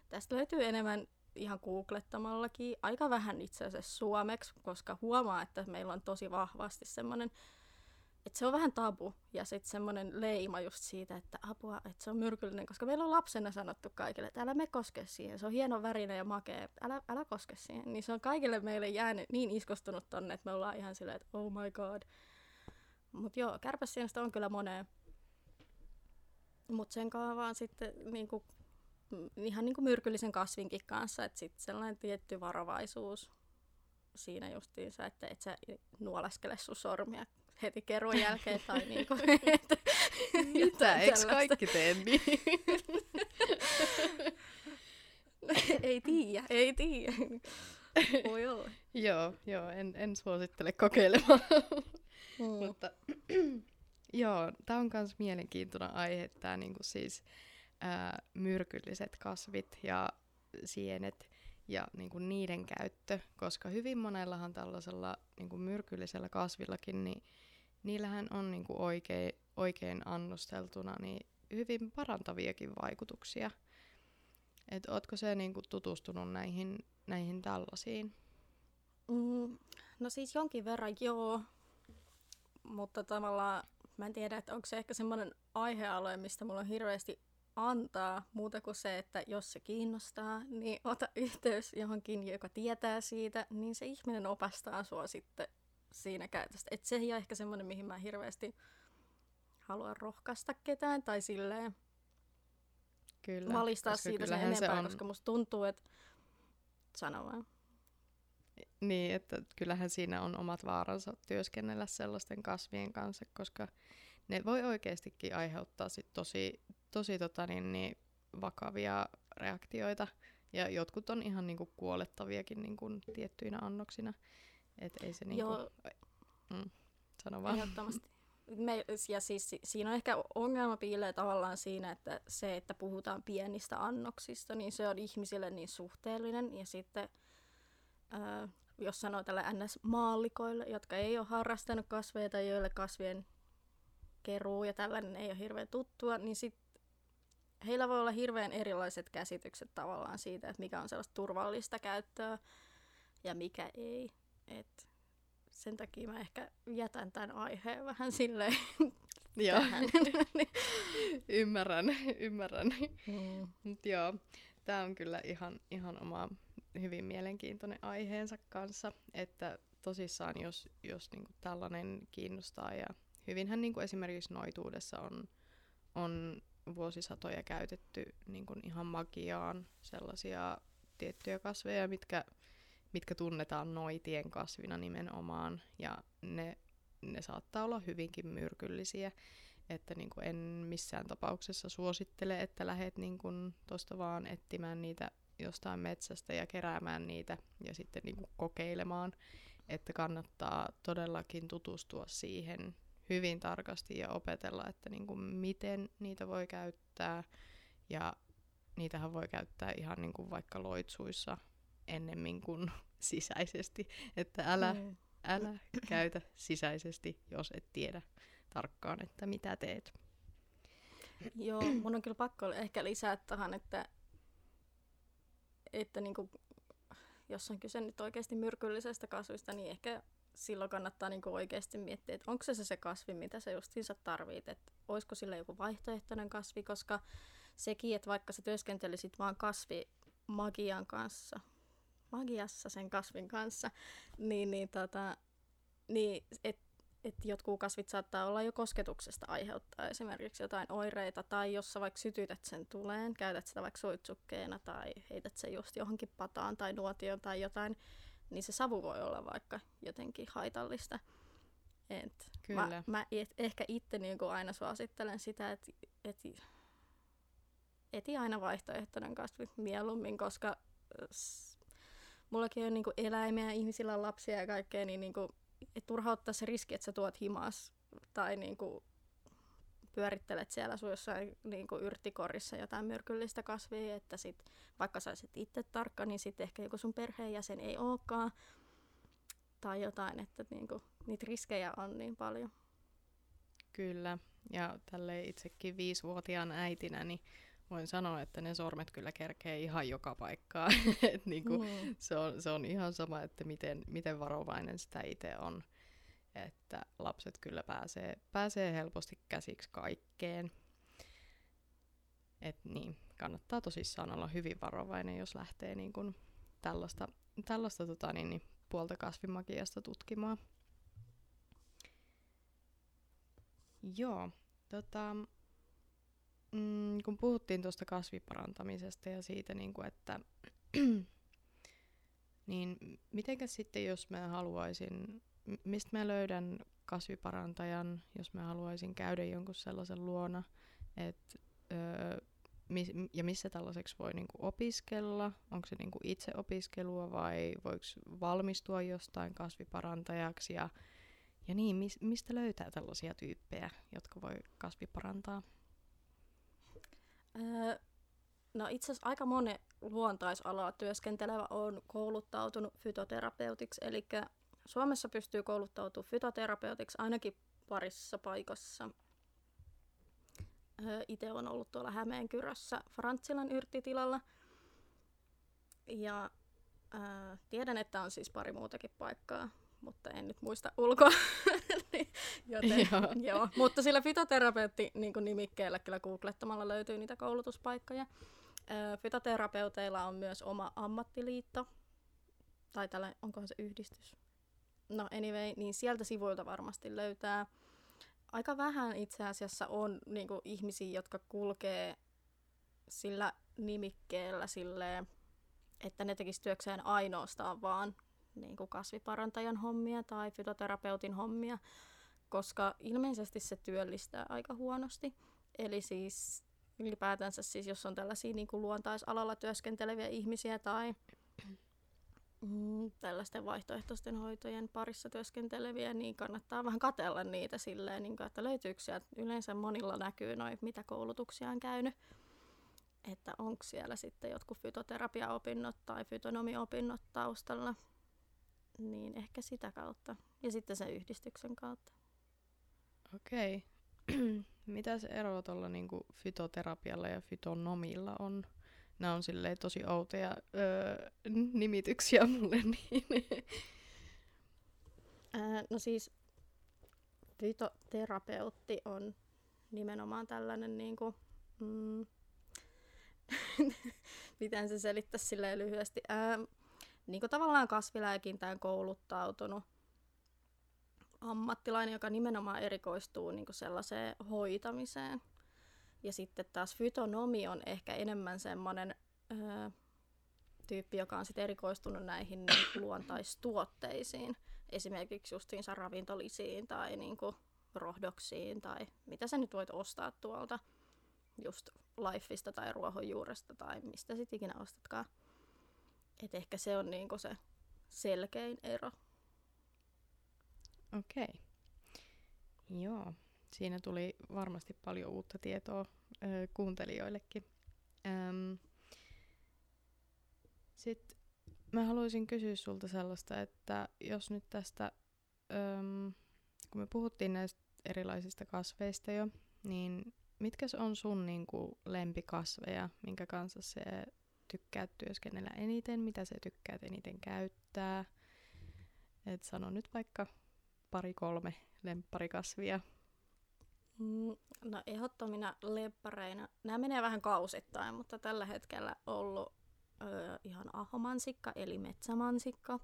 Tästä löytyy enemmän ihan googlettamallakin. Aika vähän itse asiassa suomeksi, koska huomaa, että meillä on tosi vahvasti semmoinen, että se on vähän tabu ja sitten semmoinen leima just siitä, että apua, että se on myrkyllinen, koska meillä on lapsena sanottu kaikille, että älä me koske siihen, se on hieno värinen ja makea, älä koske siihen. Niin se on kaikille meille jäänyt niin iskostunut tonne, että me ollaan ihan silleen, että oh my god. Mut joo, kärpäsienestä on kyllä moneen. Mut sen kaavaan sitten niinku ihan niin kuin myrkyllisen kasvinkin kanssa, että sitten sellainen tietty varovaisuus siinä justiinsa, että et sä nuolaskele sun sormia heti keruun jälkeen tai niin kuin... Mitä? Eikö kaikki tee niin? Ei tiiä. Voi olla. Joo, en suosittele kokeilemaan. Mutta joo, tää on kans mielenkiintoinen aihe, tää niinku siis... myrkylliset kasvit ja sienet ja niinku niiden käyttö, koska hyvin monellahan tällaisella niinku myrkyllisellä kasvillakin, niin niillähän on niinku oikein annosteltuna niin hyvin parantaviakin vaikutuksia. Et ootko sä niinku tutustunut näihin tällaisiin? No siis jonkin verran joo, mutta tavallaan mä en tiedä, että onko se ehkä semmoinen aihealue, mistä mulla on hirveästi antaa muuta kuin se, että jos se kiinnostaa, niin ota yhteys johonkin, joka tietää siitä, niin se ihminen opastaa sua sitten siinä käytöstä. Että se ei ole ehkä semmoinen, mihin mä hirveästi haluan rohkaista ketään tai silleen kyllä, valistaa siitä sen enempää, se koska musta tuntuu, että sano vaan. Niin, että kyllähän siinä on omat vaaransa työskennellä sellaisten kasvien kanssa, koska ne voi oikeastikin aiheuttaa sit tosi vakavia reaktioita. Ja jotkut on ihan niinku kuolettaviakin niinku tiettyinä annoksina. Et ei se niinku... sano vaan. Ehdottomasti. Ja siis siinä on ehkä ongelma piilee tavallaan siinä, että se, että puhutaan pienistä annoksista, niin se on ihmisille niin suhteellinen. Ja sitten... jos sanoo tällä NS-maallikoille, jotka ei ole harrastanut kasveja tai joille kasvien keruu ja tällainen ei ole hirveän tuttua, niin sit heillä voi olla hirveän erilaiset käsitykset tavallaan siitä, että mikä on sellaista turvallista käyttöä ja mikä ei. Et sen takia mä ehkä jätän tämän aiheen vähän silleen tähän. Ymmärrän. Mut joo, tää on kyllä ihan oma... hyvin mielenkiintoinen aiheensa kanssa, että tosissaan jos niinku tällainen kiinnostaa ja hyvinhän niinku esimerkiksi noituudessa on vuosisatoja käytetty niinku ihan magiaan sellaisia tiettyjä kasveja, mitkä tunnetaan noitien kasvina nimenomaan ja ne saattaa olla hyvinkin myrkyllisiä, että niinku en missään tapauksessa suosittele, että lähet niinku tosta vaan etsimään niitä jostain metsästä ja keräämään niitä ja sitten niinku kokeilemaan, että kannattaa todellakin tutustua siihen hyvin tarkasti ja opetella, että niinku miten niitä voi käyttää ja niitähän voi käyttää ihan niinku vaikka loitsuissa ennemmin kuin sisäisesti, että älä käytä sisäisesti, jos et tiedä tarkkaan, että mitä teet. Joo, mun on kyllä pakko ehkä lisää tähän, että niinku, jos on kyse nyt oikeasti myrkyllisestä kasvista, niin ehkä silloin kannattaa niinku oikeasti miettiä, että onko se kasvi, mitä sä justiinsa tarvit, että olisiko sillä joku vaihtoehtoinen kasvi, koska sekin, että vaikka sä työskentelisit vaan magiassa sen kasvin kanssa, niin että jotkut kasvit saattaa olla jo kosketuksesta aiheuttaa esimerkiksi jotain oireita, tai jos sä vaikka sytytät sen tuleen, käytät sitä vaikka suitsukkeena, tai heität sen just johonkin pataan tai nuotioon tai jotain, niin se savu voi olla vaikka jotenkin haitallista. Et kyllä. Mä ehkä itse niin kun aina suosittelen sitä, että eti aina vaihtoehtoinen kasvi mieluummin, koska mullakin on niin kun eläimiä, ihmisillä on lapsia ja kaikkea, niin kun et turha ottaa se riski, että sä tuot himas tai niinku pyörittelet siellä sun jossain niinku yrttikorissa jotain myrkyllistä kasvia, että sit, vaikka sä olisit itse tarkka, niin sitten ehkä joku sun perheenjäsen ei olekaan tai jotain, että niinku, niitä riskejä on niin paljon. Kyllä, ja tälleen itsekin 5-vuotiaan äitinä, niin voin sanoa, että ne sormet kyllä kerkee ihan joka paikkaan. Et niinku, se on ihan sama, että miten varovainen sitä itse on. Että lapset kyllä pääsee helposti käsiksi kaikkeen. Et niin, kannattaa tosissaan olla hyvin varovainen, jos lähtee niinku tällaista puolta kasvimagiasta tutkimaan. Joo, kun puhuttiin tuosta kasviparantamisesta ja siitä, niin kuin, että niin mitenkäs sitten, jos mä haluaisin, mistä mä löydän kasviparantajan, jos mä haluaisin käydä jonkun sellaisen luona, että ja missä tällaiseksi voi niin kuin opiskella, onko se niin kuin itse opiskelua vai voiko valmistua jostain kasviparantajaksi ja niin, mistä löytää tällaisia tyyppejä, jotka voi kasviparantaa? No itse asiassa aika monen luontaisalaa työskentelevä on kouluttautunut fytoterapeutiksi, eli Suomessa pystyy kouluttautumaan fytoterapeutiksi ainakin parissa paikassa. Itse olen ollut tuolla Hämeenkyrössä Frantsilän yrttitilalla ja tiedän, että on siis pari muutakin paikkaa, mut en nyt muista ulkoa. Joten, joo. Mutta sillä fytoterapeutti niin kuin nimikkeellä kyllä googlettamalla löytyy niitä koulutuspaikkoja. Fytoterapeuteilla on myös oma ammattiliitto, tai tällainen, onkohan se yhdistys? No anyway, niin sieltä sivuilta varmasti löytää. Aika vähän itse asiassa on niin kuin ihmisiä, jotka kulkee sillä nimikkeellä silleen, että ne tekisivät työkseen ainoastaan vaan niin kuin kasviparantajan hommia tai fytoterapeutin hommia, koska ilmeisesti se työllistää aika huonosti. Eli siis ylipäätänsä, siis, jos on tällaisia niin kuin luontaisalalla työskenteleviä ihmisiä tai tällaisten vaihtoehtoisten hoitojen parissa työskenteleviä, niin kannattaa vähän katsella niitä silleen, niin kuin, että löytyykö sieltä. Yleensä monilla näkyy noin, mitä koulutuksia on käynyt. Että onko siellä sitten jotkut fytoterapiaopinnot tai fytonomiopinnot taustalla, niin ehkä sitä kautta. Ja sitten sen yhdistyksen kautta. Okei. Mitäs eroa tuolla niinku fytoterapialla ja fytonomilla on? Nämä on silleen tosi outoja nimityksiä mulle. No siis fytoterapeutti on nimenomaan tällainen niinku... miten se selittäisi silleen lyhyesti. Niin kuin tavallaan kasvilääkintään kouluttautunut ammattilainen, joka nimenomaan erikoistuu niin kuin sellaiseen hoitamiseen. Ja sitten taas fytonomi on ehkä enemmän semmoinen tyyppi, joka on sitten erikoistunut näihin niin kuin luontaistuotteisiin. Esimerkiksi justiinsa ravintolisiin tai niin kuin rohdoksiin tai mitä sä nyt voit ostaa tuolta. Just Lifeista tai ruohonjuuresta tai mistä sit ikinä ostatkaan. Et ehkä se on niinku se selkein ero. Okei. Joo. Siinä tuli varmasti paljon uutta tietoa kuuntelijoillekin. Sitten mä haluaisin kysyä sulta sellaista, että jos nyt tästä, kun me puhuttiin näistä erilaisista kasveista jo, niin mitkä on sun niinku lempikasveja, minkä kanssa sä tykkäät työskennellä eniten, mitä sä tykkäät eniten käyttää? Et sano nyt vaikka 2-3 lempparikasvia. No ehdottomina lemppareina, nämä menee vähän kausittain, mutta tällä hetkellä on ollut ihan ahomansikka eli metsämansikka.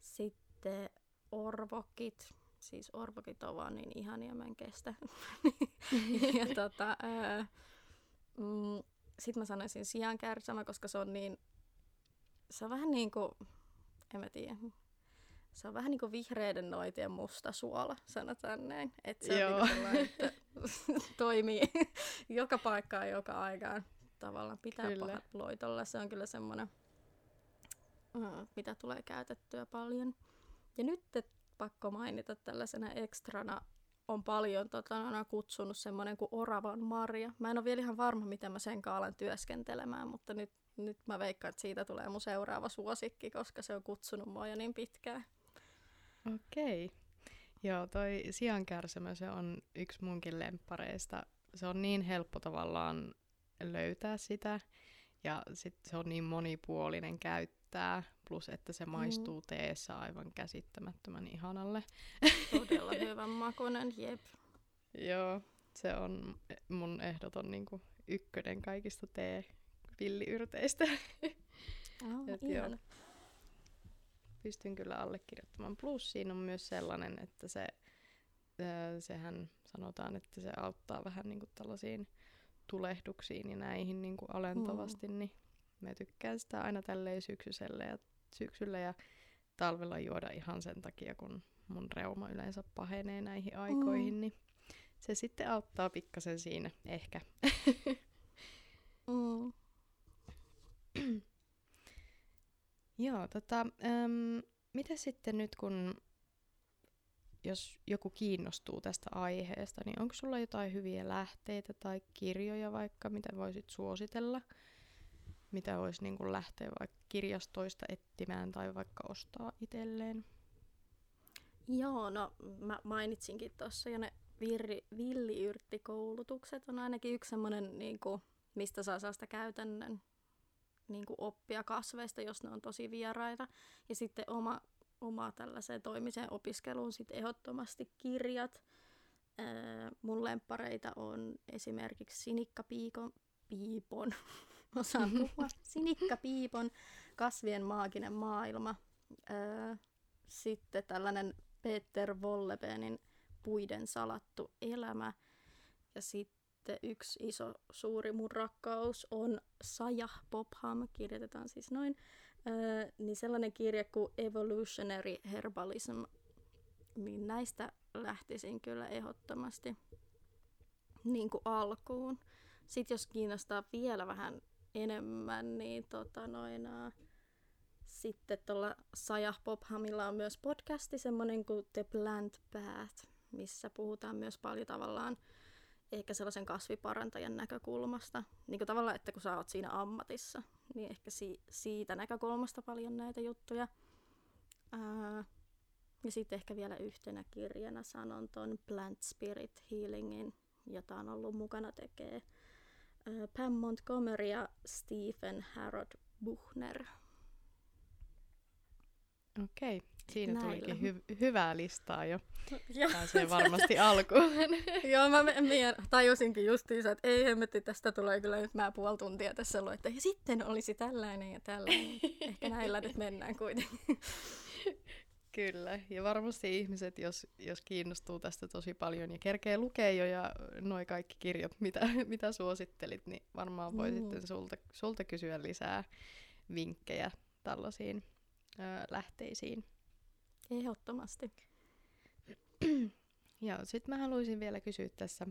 Sitten orvokit. Siis orvokit on vaan niin ihania, mä en kestä. Ja sit mä sanoisin sijankärsämä, koska se on niin... Se on vähän niinku... En mä tiedä. Se on vähän niinku vihreiden noitien musta suola, sanotaan näin. Että se on niinku, että toimii joka paikkaan, joka aikaan. Tavallaan pitää pahat loitolla. Se on kyllä semmoinen, mitä tulee käytettyä paljon. Ja nyt... pakko mainita tällaisena ekstrana, on paljon kutsunut semmoinen kuin oravan marja. Mä en ole vielä ihan varma, miten mä sen alan työskentelemään, mutta nyt mä veikkaan, että siitä tulee mun seuraava suosikki, koska se on kutsunut mua jo niin pitkään. Okei. Joo, toi sijankärsimä, se on yksi munkin lemppareista. Se on niin helppo tavallaan löytää sitä ja sit se on niin monipuolinen käyttö. Plus, että se maistuu teessä aivan käsittämättömän ihanalle. Todella hyvän makuinen, jep. Joo, se on mun ehdoton niin kuin ykkönen kaikista teevilliyrteistä. Ihana. Pystyn kyllä allekirjoittamaan. Plus, siinä on myös sellainen, että sehän sanotaan, että se auttaa vähän niin kuin tällaisiin tulehduksiin ja näihin niin kuin alentavasti, niin mä tykkään sitä aina tälleen syksyllä ja talvella juoda ihan sen takia, kun mun reuma yleensä pahenee näihin aikoihin, niin se sitten auttaa pikkasen siinä, ehkä. Joo, mitä sitten nyt, jos joku kiinnostuu tästä aiheesta, niin onko sulla jotain hyviä lähteitä tai kirjoja vaikka, mitä voisit suositella? Mitä voisi niin kuin lähteä vaikka kirjastoista etsimään tai vaikka ostaa itselleen? Joo, no mä mainitsinkin tuossa jo ne villiyrttikoulutukset on ainakin yksi semmoinen, niin kuin, mistä saa sellaista käytännön niin kuin oppia kasveista, jos ne on tosi vieraita. Ja sitten oma oma tällaiseen toimiseen opiskeluun sit ehdottomasti kirjat. Mun lemppareita on esimerkiksi Sinikka Piipon Kasvien maaginen maailma. Sitten tällainen Peter Vollepenin Puiden salattu elämä. Ja sitten yksi iso suuri mun rakkaus on Sajah Popham, kirjoitetaan siis noin. Niin sellainen kirja kuin Evolutionary Herbalism, niin näistä lähtisin kyllä ehdottomasti niin kuin alkuun. Sitten jos kiinnostaa vielä vähän enemmän, niin sitten tuolla Sajah Pophamilla on myös podcasti semmoinen kuin The Plant Path, missä puhutaan myös paljon tavallaan ehkä sellaisen kasviparantajan näkökulmasta. Niin kuin tavallaan, että kun sä oot siinä ammatissa, niin ehkä siitä näkökulmasta paljon näitä juttuja. Ja sitten ehkä vielä yhtenä kirjana sanon ton Plant Spirit Healingin, jota on ollut mukana tekee Pam Montgomery ja Stephen Harrod Buchner. Okei, siinä tulikin hyvää listaa jo. Pääsee varmasti alkuun. Joo, mä tajusinkin justiinsa, että ei hemmetti, tästä tulee kyllä nyt mä puoli tuntia tässä luettelin. Ja sitten olisi tällainen ja tällainen. Ehkä näillä nyt mennään kuitenkin. Kyllä, ja varmasti ihmiset, jos kiinnostuu tästä tosi paljon ja kerkee lukea jo ja noi kaikki kirjat, mitä suosittelit, niin varmaan voi sitten sulta kysyä lisää vinkkejä tällaisiin lähteisiin. Ehdottomasti. Ja sitten mä haluaisin vielä kysyä tässä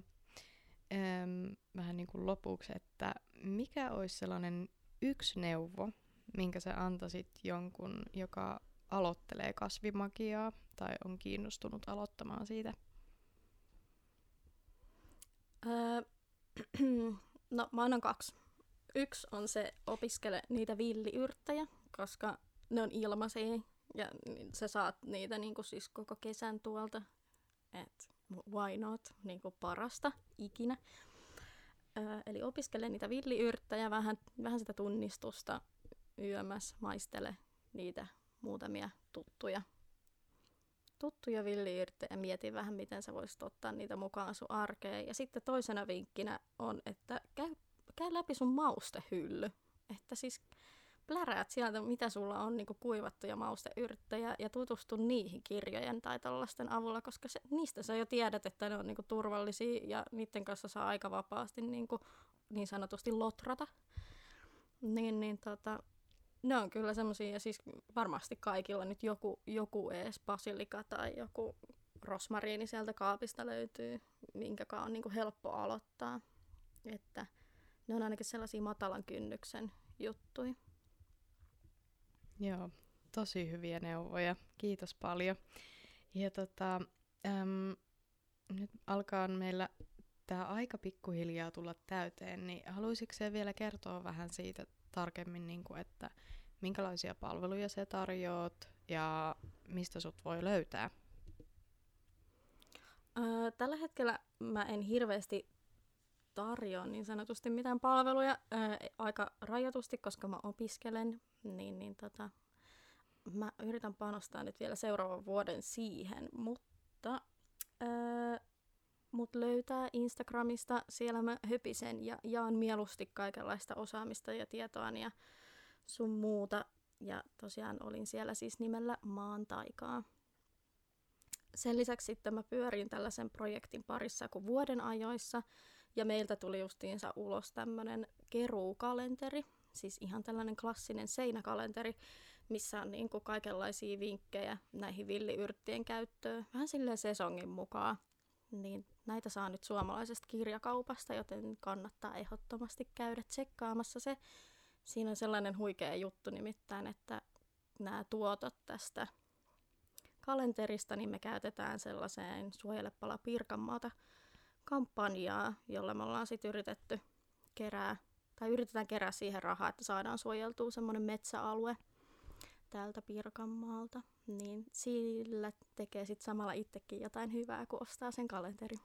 vähän niin kuin lopuksi, että mikä olisi sellainen yksi neuvo, minkä sä antaisit jonkun, joka aloittelee kasvimagiaa tai on kiinnostunut aloittamaan siitä? No mä annan kaksi. Yksi on se, opiskele niitä villiyrttejä, koska ne on ilmaisia ja sä saat niitä niinku siis koko kesän tuolta. Et why not? Niinku parasta ikinä. Eli opiskele niitä villiyrttejä, vähän sitä tunnistusta yömässä, maistele niitä muutamia tuttuja villiyrttejä, mietin vähän, miten sä voisit ottaa niitä mukaan sun arkeen. Ja sitten toisena vinkkinä on, että käy läpi sun maustehylly. Että siis pläräät sieltä, mitä sulla on niin kuin kuivattuja mausteyrttejä ja tutustu niihin kirjojen tai tällaisten avulla, koska niistä sä jo tiedät, että ne on niin kuin turvallisia ja niiden kanssa saa aika vapaasti niin sanotusti lotrata. Ne on kyllä semmoisia, ja siis varmasti kaikilla nyt joku ees basilika tai joku rosmariini sieltä kaapista löytyy, minkäkaan on niin kuin helppo aloittaa. Että ne on ainakin sellaisia matalan kynnyksen juttuja. Joo, tosi hyviä neuvoja. Kiitos paljon. Ja nyt alkaa meillä tämä aika pikkuhiljaa tulla täyteen, niin haluaisitko sä vielä kertoa vähän siitä tarkemmin, niin kuin, että minkälaisia palveluja sä tarjoat ja mistä sut voi löytää? Tällä hetkellä mä en hirveästi tarjoa niin sanotusti mitään palveluja aika rajatusti, koska mä opiskelen, niin mä yritän panostaa nyt vielä seuraavan vuoden siihen, mutta mut löytää Instagramista, siellä mä höpisen ja jaan mieluusti kaikenlaista osaamista ja tietoa ja sun muuta. Ja tosiaan olin siellä siis nimellä Maantaikaa. Sen lisäksi sitten mä pyörin tällaisen projektin parissa kuin Vuoden ajoissa. Ja meiltä tuli justiinsa ulos tämmönen keruukalenteri, siis ihan tällainen klassinen seinäkalenteri, missä on niinku kaikenlaisia vinkkejä näihin villiyrttien käyttöön, vähän silleen sesongin mukaan. Niin näitä saa nyt suomalaisesta kirjakaupasta, joten kannattaa ehdottomasti käydä tsekkaamassa se. Siinä on sellainen huikea juttu nimittäin, että nämä tuotot tästä kalenterista, niin me käytetään sellaiseen Suojele pala Pirkanmaata -kampanjaa, jolla me ollaan sitten yritetään kerää siihen rahaa, että saadaan suojeltua semmoinen metsäalue täältä Pirkanmaalta, niin sillä tekee sitten samalla itsekin jotain hyvää, kun ostaa sen kalenterin.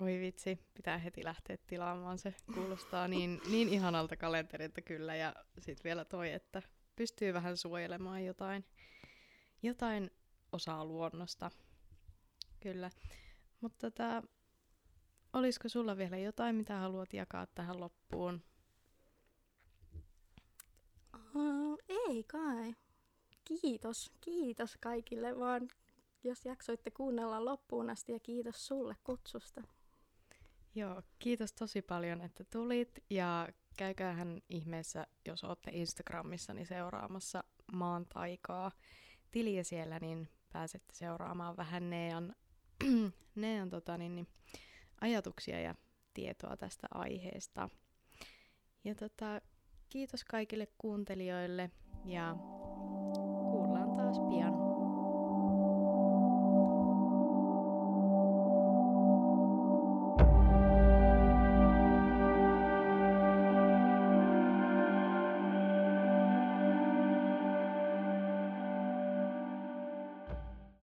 Oi vitsi, pitää heti lähteä tilaamaan, se kuulostaa niin ihanalta kalenterilta kyllä, ja sitten vielä toi, että pystyy vähän suojelemaan jotain jotain osaa luonnosta. Kyllä. Mutta olisiko sulla vielä jotain, mitä haluat jakaa tähän loppuun? Ei kai. Kiitos kaikille vaan, jos jaksoitte kuunnella loppuun asti, ja kiitos sulle kutsusta. Joo, kiitos tosi paljon, että tulit, ja käykäähän ihmeessä, jos olette Instagramissa, niin seuraamassa maantaikaa tiliä siellä, niin pääsette seuraamaan vähän Nean ajatuksia ja tietoa tästä aiheesta. Ja kiitos kaikille kuuntelijoille, ja kuullaan taas pian.